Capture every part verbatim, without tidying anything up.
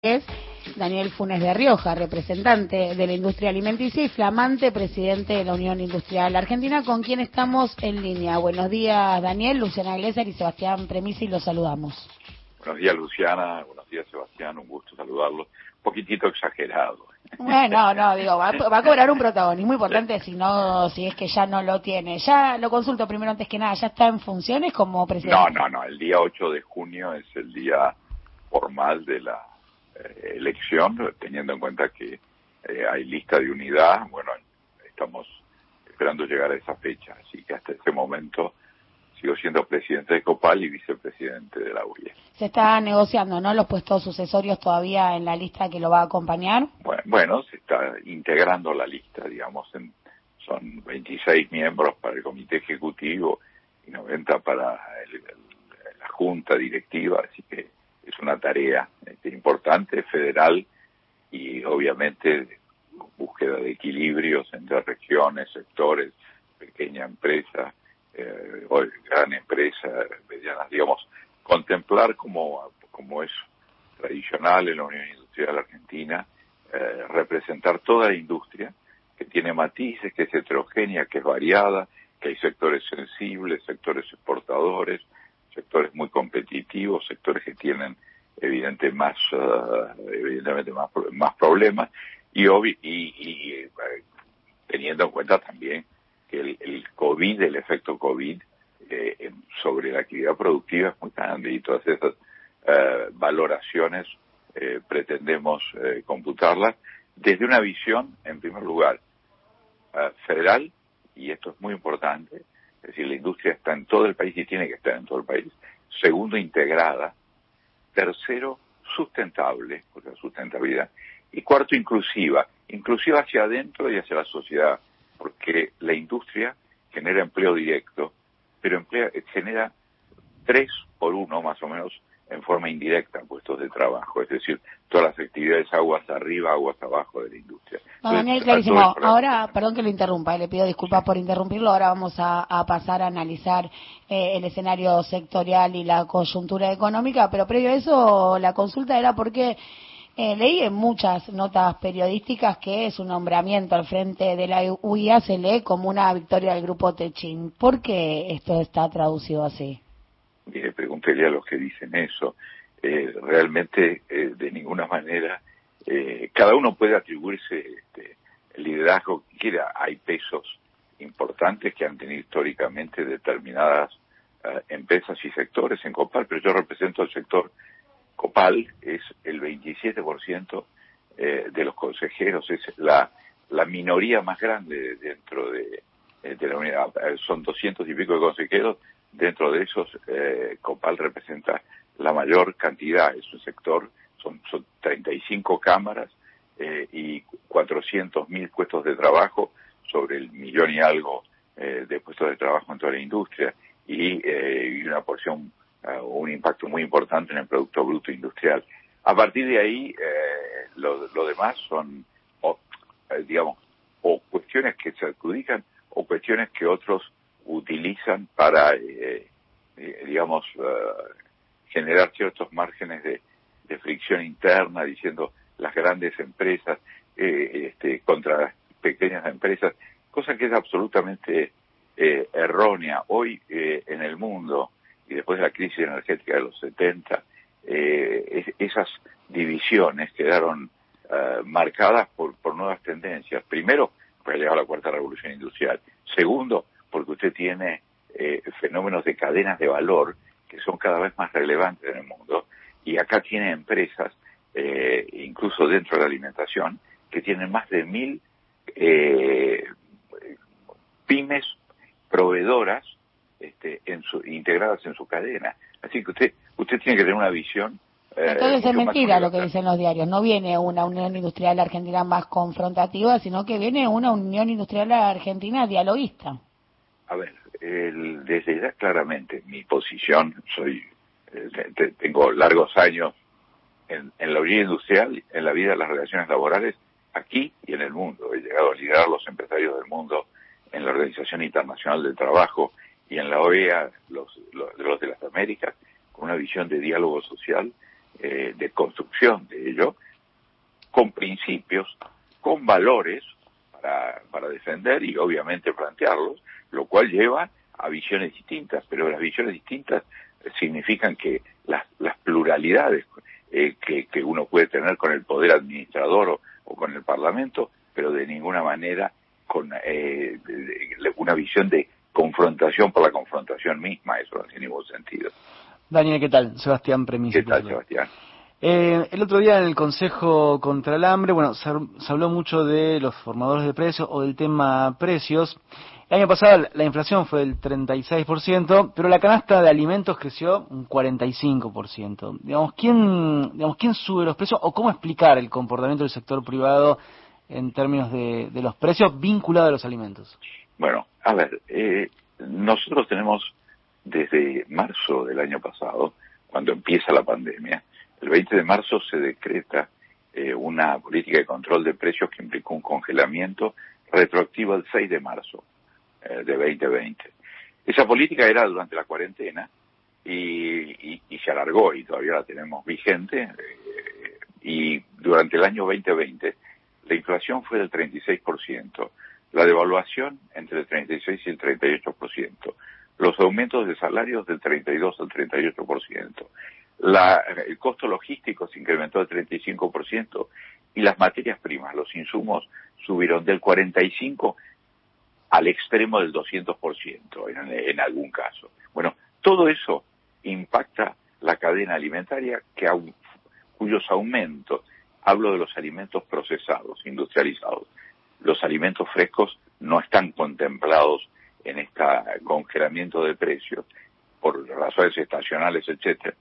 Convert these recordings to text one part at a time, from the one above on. Es Daniel Funes de Rioja, representante de la industria alimenticia y flamante presidente de la Unión Industrial Argentina, con quien estamos en línea. Buenos días, Daniel, Luciana Glezer y Sebastián Premisi, los saludamos. Buenos días, Luciana, buenos días, Sebastián, un gusto saludarlos. Un poquitito exagerado. Bueno, no, digo, va, va a cobrar un protagonismo importante si no, si es que ya no lo tiene. Ya lo consulto primero antes que nada, ¿ya está en funciones como presidente? No, no, no, el día ocho de junio es el día formal de la elección, teniendo en cuenta que eh, hay lista de unidad. Bueno, estamos esperando llegar a esa fecha, así que hasta ese momento sigo siendo presidente de Copal y vicepresidente de la U I A. Se está negociando, ¿no?, los puestos sucesorios todavía en la lista que lo va a acompañar. Bueno, bueno, se está integrando la lista, digamos, en, son veintiséis miembros para el Comité Ejecutivo y noventa para el, el, la Junta Directiva, así que es una tarea este, importante, federal, y obviamente búsqueda de equilibrios entre regiones, sectores, pequeña empresa, eh, o gran empresa, medianas, digamos, contemplar como, como es tradicional en la Unión Industrial Argentina, eh, representar toda la industria que tiene matices, que es heterogénea, que es variada, que hay sectores sensibles, sectores exportadores, sectores muy competitivos, sectores que tienen evidente más, uh, evidentemente más, más problemas, y, obvi y, y eh, teniendo en cuenta también que el, el COVID, el efecto COVID eh, sobre la actividad productiva es muy grande, y todas esas uh, valoraciones eh, pretendemos eh, computarlas desde una visión, en primer lugar, uh, federal, y esto es muy importante. Es decir, la industria está en todo el país y tiene que estar en todo el país. Segundo, integrada. Tercero, sustentable, porque la sustentabilidad. Y cuarto, inclusiva. Inclusiva hacia adentro y hacia la sociedad, porque la industria genera empleo directo, pero emplea, genera tres por uno, más o menos, en forma indirecta, puestos de trabajo. Es decir, todas las actividades aguas arriba, aguas abajo de la industria. No, Daniel, clarísimo. Ahora, perdón que lo interrumpa, le pido disculpas por interrumpirlo. Ahora vamos a, a pasar a analizar eh, el escenario sectorial y la coyuntura económica, pero previo a eso, la consulta era porque eh, leí en muchas notas periodísticas que su nombramiento al frente de la U I A se lee como una victoria del grupo Techín. ¿Por qué esto está traducido así? Eh, pregúntele a los que dicen eso. Eh, realmente, eh, de ninguna manera, eh, cada uno puede atribuirse este, el liderazgo que quiera. Hay pesos importantes que han tenido históricamente determinadas uh, empresas y sectores en Copal, pero yo represento el sector Copal, es el veintisiete por ciento eh, de los consejeros, es la, la minoría más grande dentro de, de la unidad. Son doscientos y pico de consejeros. Dentro de esos, eh, Copal representa la mayor cantidad. Es un sector, son, son treinta y cinco cámaras eh, y cuatrocientos mil puestos de trabajo, sobre el millón y algo eh, de puestos de trabajo en toda la industria, y, eh, y una porción, uh, un impacto muy importante en el Producto Bruto Industrial. A partir de ahí, eh, lo, lo demás son, o, digamos, o cuestiones que se adjudican o cuestiones que otros utilizan para, eh, eh, digamos, uh, generar ciertos márgenes de, de fricción interna, diciendo las grandes empresas eh, este, contra las pequeñas empresas, cosa que es absolutamente eh, errónea. Hoy eh, en el mundo, y después de la crisis energética de los setenta, eh, es, esas divisiones quedaron uh, marcadas por, por nuevas tendencias. Primero, porque ha llegado la cuarta revolución industrial. Segundo, porque usted tiene eh, fenómenos de cadenas de valor que son cada vez más relevantes en el mundo, y acá tiene empresas, eh, incluso dentro de la alimentación, que tienen más de mil eh, pymes proveedoras este, en su, integradas en su cadena. Así que usted usted tiene que tener una visión. Entonces es mentira lo que dicen los diarios. No viene una Unión Industrial Argentina más confrontativa, sino que viene una Unión Industrial Argentina dialoguista. A ver, el, desde ya claramente mi posición, soy eh, te, tengo largos años en, en la Unión Industrial, en la vida de las relaciones laborales aquí y en el mundo. He llegado a liderar a los empresarios del mundo en la Organización Internacional del Trabajo y en la O E A, los, los, los de las Américas, con una visión de diálogo social eh, de construcción de ello, con principios, con valores para, para defender y obviamente plantearlos, lo cual lleva a visiones distintas, pero las visiones distintas significan que las, las pluralidades eh, que, que uno puede tener con el poder administrador o, o con el Parlamento, pero de ninguna manera con eh, de, de, una visión de confrontación por la confrontación misma, eso no tiene ningún sentido. Daniel, ¿qué tal? Sebastián Premisi. ¿Qué tal, Sebastián? Eh, el otro día en el Consejo contra el Hambre, bueno, se, se habló mucho de los formadores de precios o del tema precios. El año pasado la inflación fue del treinta y seis por ciento, pero la canasta de alimentos creció un cuarenta y cinco por ciento. Digamos, ¿quién, digamos, ¿quién sube los precios o cómo explicar el comportamiento del sector privado en términos de, de los precios vinculados a los alimentos? Bueno, a ver, eh, nosotros tenemos desde marzo del año pasado, cuando empieza la pandemia, el veinte de marzo se decreta eh, una política de control de precios que implicó un congelamiento retroactivo al seis de marzo de veinte veinte. Esa política era durante la cuarentena y, y, y se alargó y todavía la tenemos vigente eh, y durante el año veinte veinte la inflación fue del treinta y seis por ciento, la devaluación entre el treinta y seis y el treinta y ocho por ciento, los aumentos de salarios del treinta y dos al treinta y ocho por ciento, la, el costo logístico se incrementó del treinta y cinco por ciento y las materias primas, los insumos subieron del cuarenta y cinco por ciento al extremo del doscientos por ciento en, en algún caso. Bueno, todo eso impacta la cadena alimentaria que au, cuyos aumentos, hablo de los alimentos procesados, industrializados, los alimentos frescos no están contemplados en este congelamiento de precios por razones estacionales, etcétera,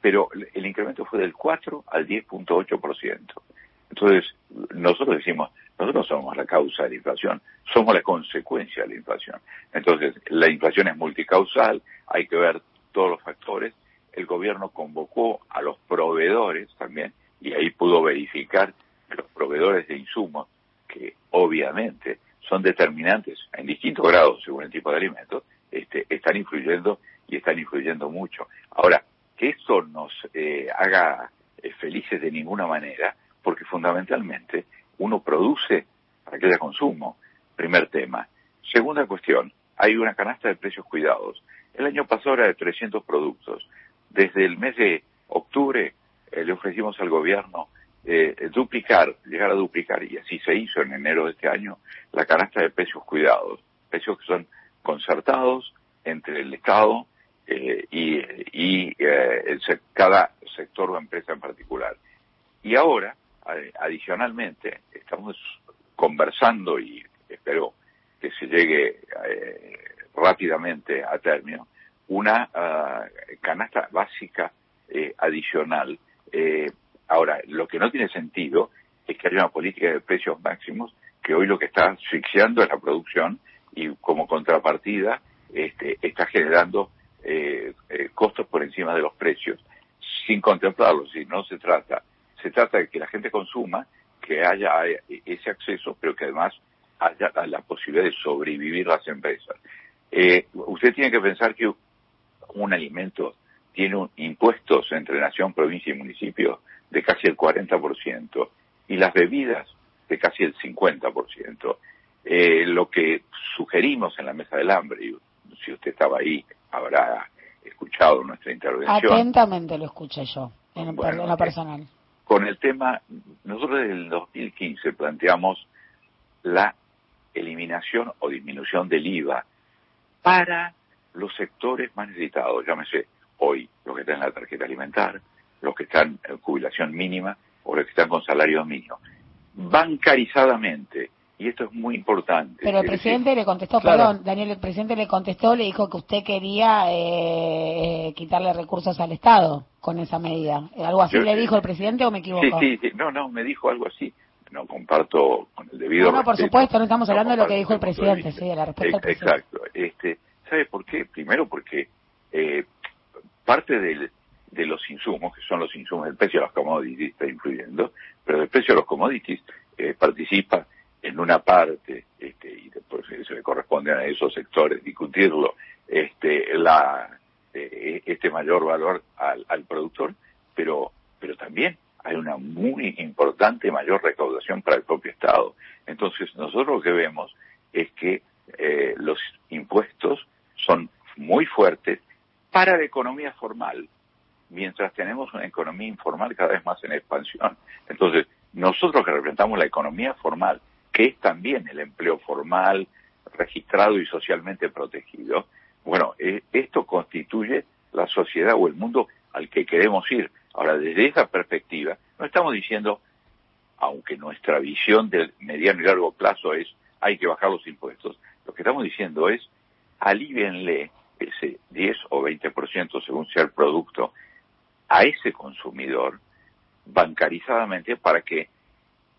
pero el incremento fue del cuatro al diez punto ocho por ciento. Entonces, nosotros decimos, nosotros somos la causa de la inflación, somos la consecuencia de la inflación. Entonces, la inflación es multicausal, hay que ver todos los factores. El gobierno convocó a los proveedores también, y ahí pudo verificar que los proveedores de insumos, que obviamente son determinantes en distintos grados según el tipo de alimentos, este, están influyendo y están influyendo mucho. Ahora, que esto nos eh, haga eh, felices de ninguna manera, porque fundamentalmente uno produce para que haya consumo, primer tema. Segunda cuestión, hay una canasta de precios cuidados. El año pasado era de trescientos productos. Desde el mes de octubre eh, le ofrecimos al gobierno eh, duplicar, llegar a duplicar, y así se hizo en enero de este año, la canasta de precios cuidados. Precios que son concertados entre el Estado eh, y, y eh, el, cada sector o empresa en particular. Y ahora, adicionalmente, estamos conversando y espero que se llegue eh, rápidamente a término una uh, canasta básica eh, adicional. Eh, ahora, lo que no tiene sentido es que haya una política de precios máximos que hoy lo que está asfixiando es la producción y como contrapartida este, está generando eh, eh, costos por encima de los precios sin contemplarlos. Si no se trata Se trata de que la gente consuma, que haya ese acceso, pero que además haya la posibilidad de sobrevivir las empresas. Eh, usted tiene que pensar que un alimento tiene un, impuestos entre nación, provincia y municipio de casi el cuarenta por ciento y las bebidas de casi el cincuenta por ciento. Eh, lo que sugerimos en la mesa del hambre, y si usted estaba ahí habrá escuchado nuestra intervención. Atentamente lo escuché yo, en, bueno, en lo personal. Eh, Con el tema, nosotros desde el dos mil quince planteamos la eliminación o disminución del I V A para los sectores más necesitados, llámese hoy los que están en la tarjeta alimentar, los que están en jubilación mínima o los que están con salarios mínimos, bancarizadamente. Y esto es muy importante. Pero el presidente le contestó, claro. perdón, Daniel, el presidente le contestó, le dijo que usted quería eh, quitarle recursos al Estado con esa medida. ¿Algo así Yo, le dijo el presidente o me equivoco? Sí, sí, sí, no, no, me dijo algo así. No comparto con el debido No, no, por respeto. Supuesto, no estamos hablando no de lo que dijo el presidente, sí, de la respuesta del presidente. Exacto. Este, ¿sabe por qué? Primero porque eh, parte del, de los insumos, que son los insumos, el precio de los commodities está influyendo, pero el precio de los commodities eh, participa en una parte, este, y después se le corresponde a esos sectores discutirlo, este, la, eh, este mayor valor al, al productor, pero importante mayor recaudación para el propio Estado. Entonces, nosotros lo que vemos es que eh, los impuestos son muy fuertes para la economía formal, mientras tenemos una economía informal cada vez más en expansión. Entonces, nosotros que representamos la economía formal, que es también el empleo formal, registrado y socialmente protegido, bueno, eh, esto constituye la sociedad o el mundo al que queremos ir. Ahora, desde esa perspectiva, no estamos diciendo, aunque nuestra visión del mediano y largo plazo es hay que bajar los impuestos, lo que estamos diciendo es alívenle ese diez o veinte por ciento, según sea el producto, a ese consumidor bancarizadamente para que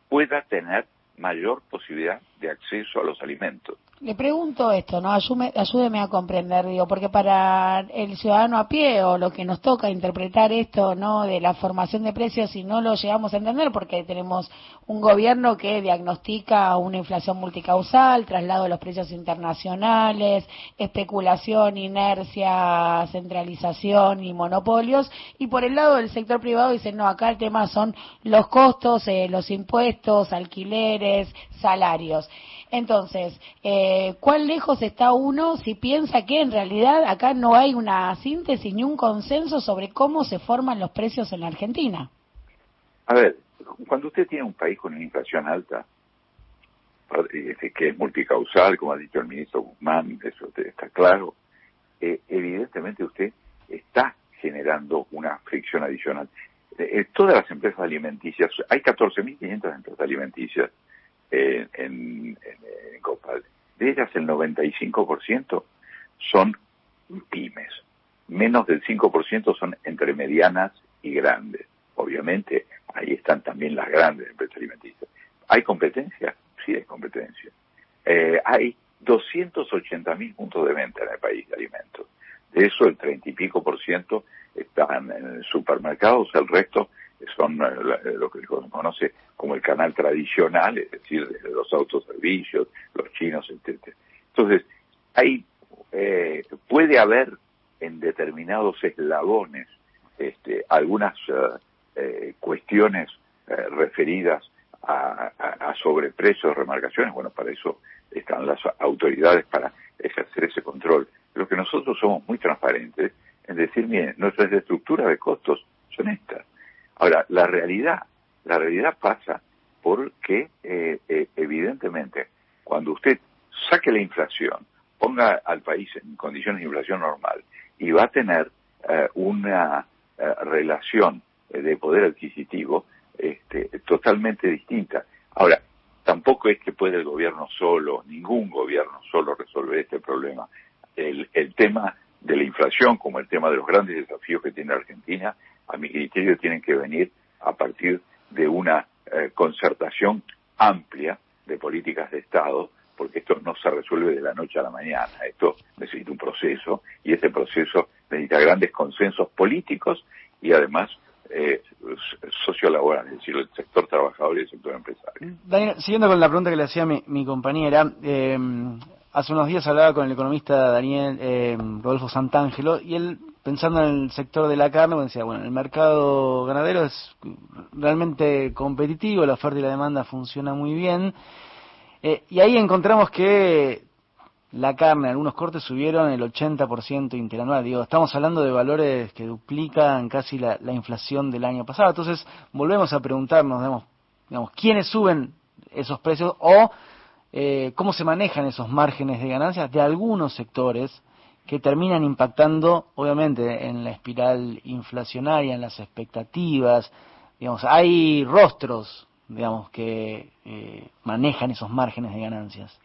pueda tener mayor posibilidad de acceso a los alimentos. Le pregunto esto, ¿no? Ayúme, ayúdeme a comprender, digo, porque para el ciudadano a pie o lo que nos toca interpretar esto, ¿no?, de la formación de precios, si no lo llegamos a entender, porque tenemos un gobierno que diagnostica una inflación multicausal, traslado de los precios internacionales, especulación, inercia, centralización y monopolios, y por el lado del sector privado dicen, no, acá el tema son los costos, eh, los impuestos, alquileres, salarios. Entonces, eh, ¿cuán lejos está uno si piensa que en realidad acá no hay una síntesis ni un consenso sobre cómo se forman los precios en la Argentina? A ver, cuando usted tiene un país con una inflación alta, que es multicausal, como ha dicho el ministro Guzmán, eso está claro, eh, evidentemente usted está generando una fricción adicional. Eh, todas las empresas alimenticias, hay catorce mil quinientas empresas alimenticias, Eh, en, en, en Copal. De ellas el noventa y cinco por ciento son pymes, menos del cinco por ciento son entre medianas y grandes. Obviamente ahí están también las grandes empresas alimenticias. ¿Hay competencia? Sí, hay competencia. Eh, hay doscientos ochenta mil puntos de venta en el país de alimentos. De eso el treinta y pico por ciento están en supermercados, el resto son lo que se conoce como el canal tradicional, es decir, los autoservicios, los chinos, etcétera. Entonces, hay, eh, puede haber en determinados eslabones este, algunas uh, eh, cuestiones uh, referidas a, a, a sobreprecios, remarcaciones. Bueno, para eso están las autoridades para ejercer ese control. Lo que nosotros somos muy transparentes en decir, miren, nuestras estructuras de costos son estas. Ahora, la realidad, la realidad pasa porque, eh, eh, evidentemente, cuando usted saque la inflación, ponga al país en condiciones de inflación normal y va a tener eh, una eh, relación eh, de poder adquisitivo este, totalmente distinta. Ahora, tampoco es que puede el gobierno solo, ningún gobierno solo resolver este problema. El, el tema de la inflación, como el tema de los grandes desafíos que tiene Argentina, a mi criterio tienen que venir a partir de una eh, concertación amplia de políticas de Estado, porque esto no se resuelve de la noche a la mañana. Esto necesita un proceso, y ese proceso necesita grandes consensos políticos y además eh, sociolaboral, es decir, el sector trabajador y el sector empresario. Daniel, siguiendo con la pregunta que le hacía mi, mi compañera, eh, hace unos días hablaba con el economista Daniel eh, Rodolfo Santángelo, y él, pensando en el sector de la carne, decía, bueno, el mercado ganadero es realmente competitivo, la oferta y la demanda funciona muy bien, eh, y ahí encontramos que la carne, algunos cortes subieron el ochenta por ciento interanual, digo, estamos hablando de valores que duplican casi la, la inflación del año pasado. Entonces volvemos a preguntarnos, digamos, digamos ¿quiénes suben esos precios o eh, cómo se manejan esos márgenes de ganancias de algunos sectores que terminan impactando, obviamente, en la espiral inflacionaria, en las expectativas? Digamos, hay rostros, digamos, que eh, manejan esos márgenes de ganancias.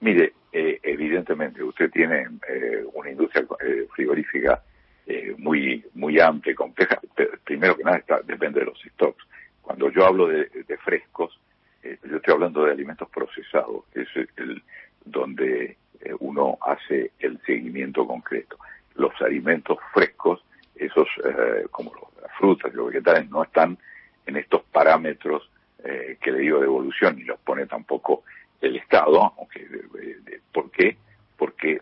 Mire, eh, evidentemente, usted tiene eh, una industria eh, frigorífica eh, muy muy amplia y compleja. Primero que nada, está, depende de los stocks. Cuando yo hablo de, de frescos, eh, yo estoy hablando de alimentos procesados, es el donde uno hace el seguimiento concreto. Los alimentos frescos, esos eh, como las frutas y los vegetales, no están en estos parámetros eh, que le digo de evolución, y los pone tampoco el Estado, aunque eh, de, ¿por qué? Porque,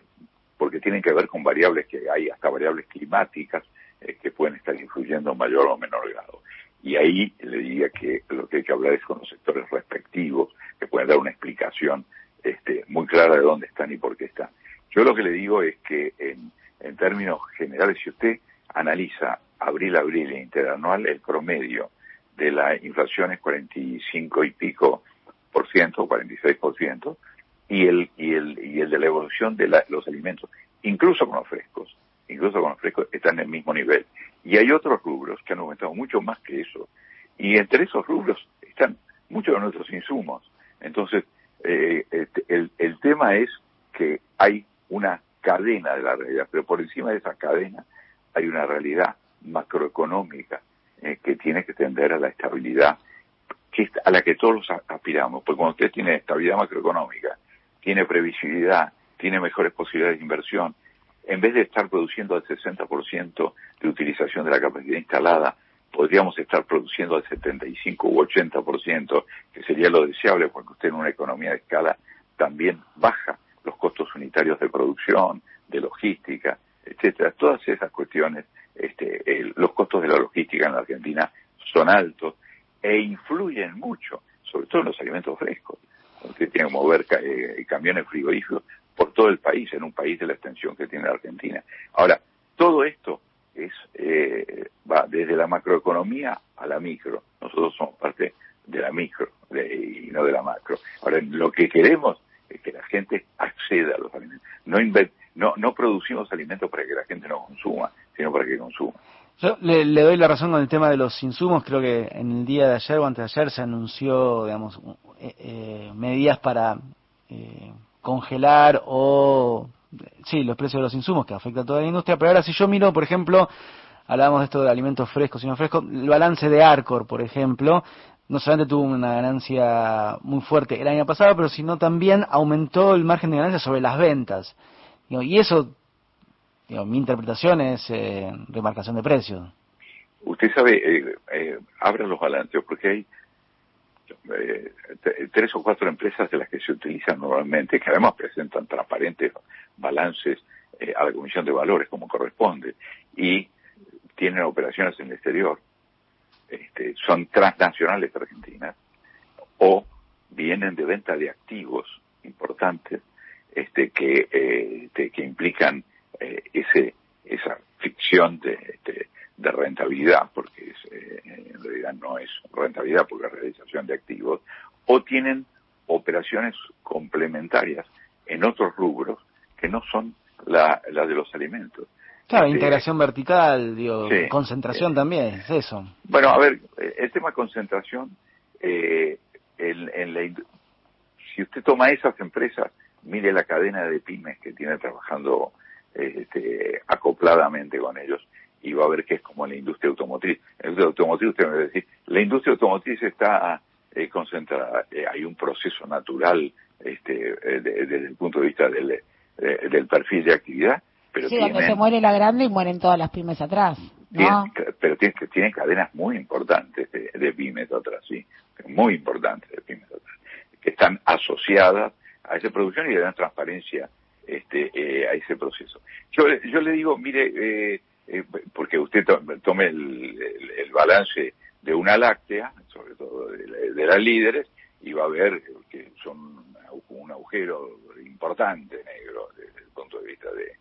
porque tienen que ver con variables que hay, hasta variables climáticas eh, que pueden estar influyendo en mayor o menor grado. Y ahí le diría que lo que hay que hablar es con los sectores respectivos, que pueden dar una explicación este, muy clara de dónde están y por qué están. Yo lo que le digo es que, en, en términos generales, si usted analiza abril-abril e interanual, el promedio de la inflación es cuarenta y cinco y pico por ciento, cuarenta y seis por ciento, y el, y el, y el de la evolución de la, los alimentos, incluso con los frescos, incluso con los frescos, están en el mismo nivel. Y hay otros rubros que han aumentado mucho más que eso. Y entre esos rubros están muchos de nuestros insumos. Entonces, eh, el, el tema es que hay una cadena de la realidad, pero por encima de esa cadena hay una realidad macroeconómica eh, que tiene que tender a la estabilidad que, a la que todos aspiramos. Porque cuando usted tiene estabilidad macroeconómica, tiene previsibilidad, tiene mejores posibilidades de inversión, en vez de estar produciendo al sesenta por ciento de utilización de la capacidad instalada, podríamos estar produciendo al setenta y cinco u ochenta por ciento, que sería lo deseable, porque usted en una economía de escala también baja los costos unitarios de producción, de logística, etcétera. Todas esas cuestiones, este, el, los costos de la logística en la Argentina son altos e influyen mucho, sobre todo en los alimentos frescos. Usted tiene que mover eh, camiones frigoríficos por todo el país, en un país de la extensión que tiene la Argentina. Ahora, todo esto es eh, va desde la macroeconomía a la micro. Nosotros somos parte de la micro de, y no de la macro. Ahora, lo que queremos es que la gente acceda a los alimentos. No, inve- no, no producimos alimentos para que la gente no consuma, sino para que consuma. Yo le, le doy la razón con el tema de los insumos. Creo que en el día de ayer o antes de ayer se anunció, digamos, eh, eh, medidas para... Eh, congelar o sí los precios de los insumos, que afecta a toda la industria. Pero ahora, si yo miro, por ejemplo, hablábamos de esto de alimentos frescos y no frescos, el balance de Arcor, por ejemplo, no solamente tuvo una ganancia muy fuerte el año pasado, pero sino también aumentó el margen de ganancia sobre las ventas. Y eso, digo, mi interpretación es eh, remarcación de precios. Usted sabe, eh, eh, abran los balances, porque hay Eh, t- tres o cuatro empresas de las que se utilizan normalmente, que además presentan transparentes balances eh, a la Comisión de Valores como corresponde, y tienen operaciones en el exterior, este, son transnacionales argentinas o vienen de venta de activos importantes este, que, eh, de, que implican eh, ese esa ficción de este, de rentabilidad, porque es, eh, en realidad no es rentabilidad porque es realización de activos, o tienen operaciones complementarias en otros rubros que no son la, la de los alimentos. Claro, este, integración vertical, digo, sí, concentración eh, también, es eso. Bueno, a ver, el tema de concentración, eh, en, en la, si usted toma esas empresas, mire la cadena de pymes que tiene trabajando este, acopladamente con ellos, y va a ver que es como la industria automotriz. En la industria automotriz, usted me va a decir, la industria automotriz está eh, concentrada, eh, hay un proceso natural este, eh, de, desde el punto de vista del, eh, del perfil de actividad. Pero sí, tienen, cuando se muere la grande y mueren todas las pymes atrás, ¿no? Tienen, pero tienen, tienen cadenas muy importantes de, de pymes atrás, sí, muy importantes de pymes atrás, que están asociadas a esa producción y le dan transparencia este, eh, a ese proceso. Yo, yo le digo, mire... Eh, Eh, porque usted tome el, el, el balance de una láctea, sobre todo de, la, de las líderes, y va a ver que son un agujero importante negro desde el punto de vista de...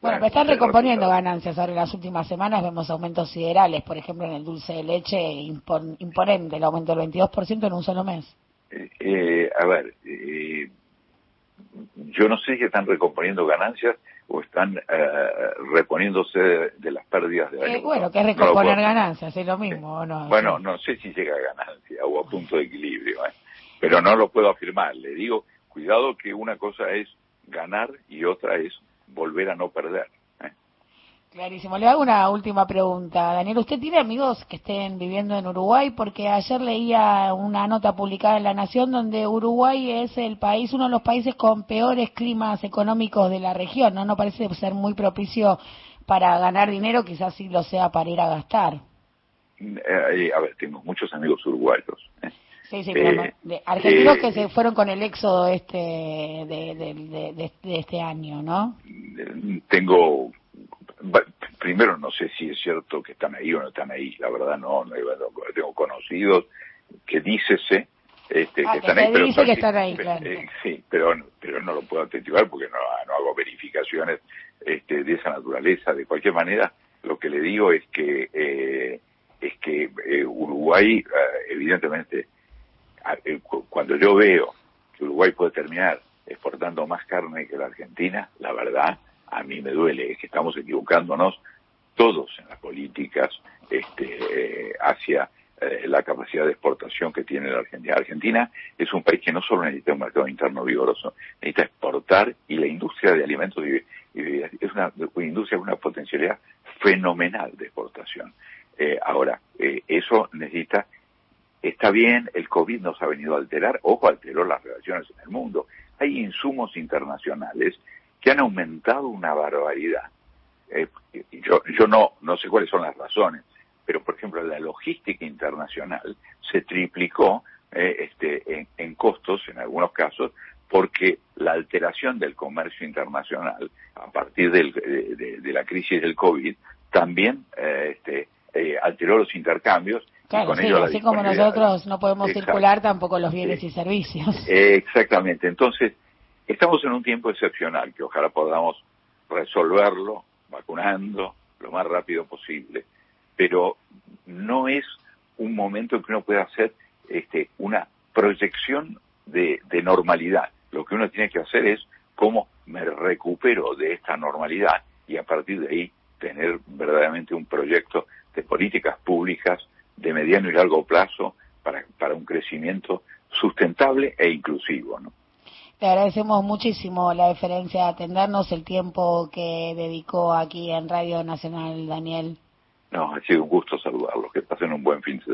Bueno, pero están recomponiendo ganancias. Ahora, en las últimas semanas vemos aumentos siderales, por ejemplo, en el dulce de leche, impon, imponente, el aumento del veintidós por ciento en un solo mes. Eh, eh, a ver, eh, yo no sé si están recomponiendo ganancias o están uh, reponiéndose de, de las pérdidas de año. Eh, bueno, que es recomponer no, ganancias, es lo mismo, ¿o no? Bueno, no sé si llega a ganancia o a punto de equilibrio, ¿eh? Pero no lo puedo afirmar. Le digo, cuidado que una cosa es ganar y otra es volver a no perder, ¿eh? Clarísimo. Le hago una última pregunta, Daniel. ¿Usted tiene amigos que estén viviendo en Uruguay? Porque ayer leía una nota publicada en La Nación donde Uruguay es el país, uno de los países con peores climas económicos de la región, ¿no? No parece ser muy propicio para ganar dinero, quizás sí lo sea para ir a gastar. Eh, a ver, tengo muchos amigos uruguayos, ¿eh? Sí, sí, pero eh, no, argentinos eh, que se fueron con el éxodo este de, de, de, de, de este año, ¿no? Tengo... primero no sé si es cierto que están ahí o no están ahí, la verdad no, no, no tengo conocidos que dícese este, ah, que, que están ahí, pero dice que están ahí, claro. eh, sí, pero pero no lo puedo atestiguar porque no, no hago verificaciones este, de esa naturaleza. De cualquier manera, lo que le digo es que eh, es que eh, Uruguay, eh, evidentemente, eh, cuando yo veo que Uruguay puede terminar exportando más carne que la Argentina, la verdad, a mí me duele, es que estamos equivocándonos todos en las políticas este, eh, hacia eh, la capacidad de exportación que tiene la Argentina. La Argentina es un país que no solo necesita un mercado interno vigoroso, necesita exportar, y la industria de alimentos y, y, es una, una industria con una potencialidad fenomenal de exportación. Eh, ahora, eh, eso necesita... Está bien, el COVID nos ha venido a alterar, ojo, alteró las relaciones en el mundo. Hay insumos internacionales que han aumentado una barbaridad. Eh, yo yo no, no sé cuáles son las razones, pero por ejemplo la logística internacional se triplicó eh, este, en, en costos en algunos casos, porque la alteración del comercio internacional a partir del, de, de, de la crisis del COVID también eh, este, eh, alteró los intercambios. Claro, sí, así como nosotros no podemos circular tampoco los bienes sí. y servicios. Exactamente. Entonces, estamos en un tiempo excepcional que ojalá podamos resolverlo vacunando lo más rápido posible. Pero no es un momento en que uno pueda hacer este, una proyección de, de normalidad. Lo que uno tiene que hacer es cómo me recupero de esta normalidad y a partir de ahí tener verdaderamente un proyecto de políticas públicas de mediano y largo plazo para, para un crecimiento sustentable e inclusivo, ¿no? Te agradecemos muchísimo la deferencia de atendernos, el tiempo que dedicó aquí en Radio Nacional, Daniel. No, ha sido un gusto saludarlos, que pasen un buen fin de semana.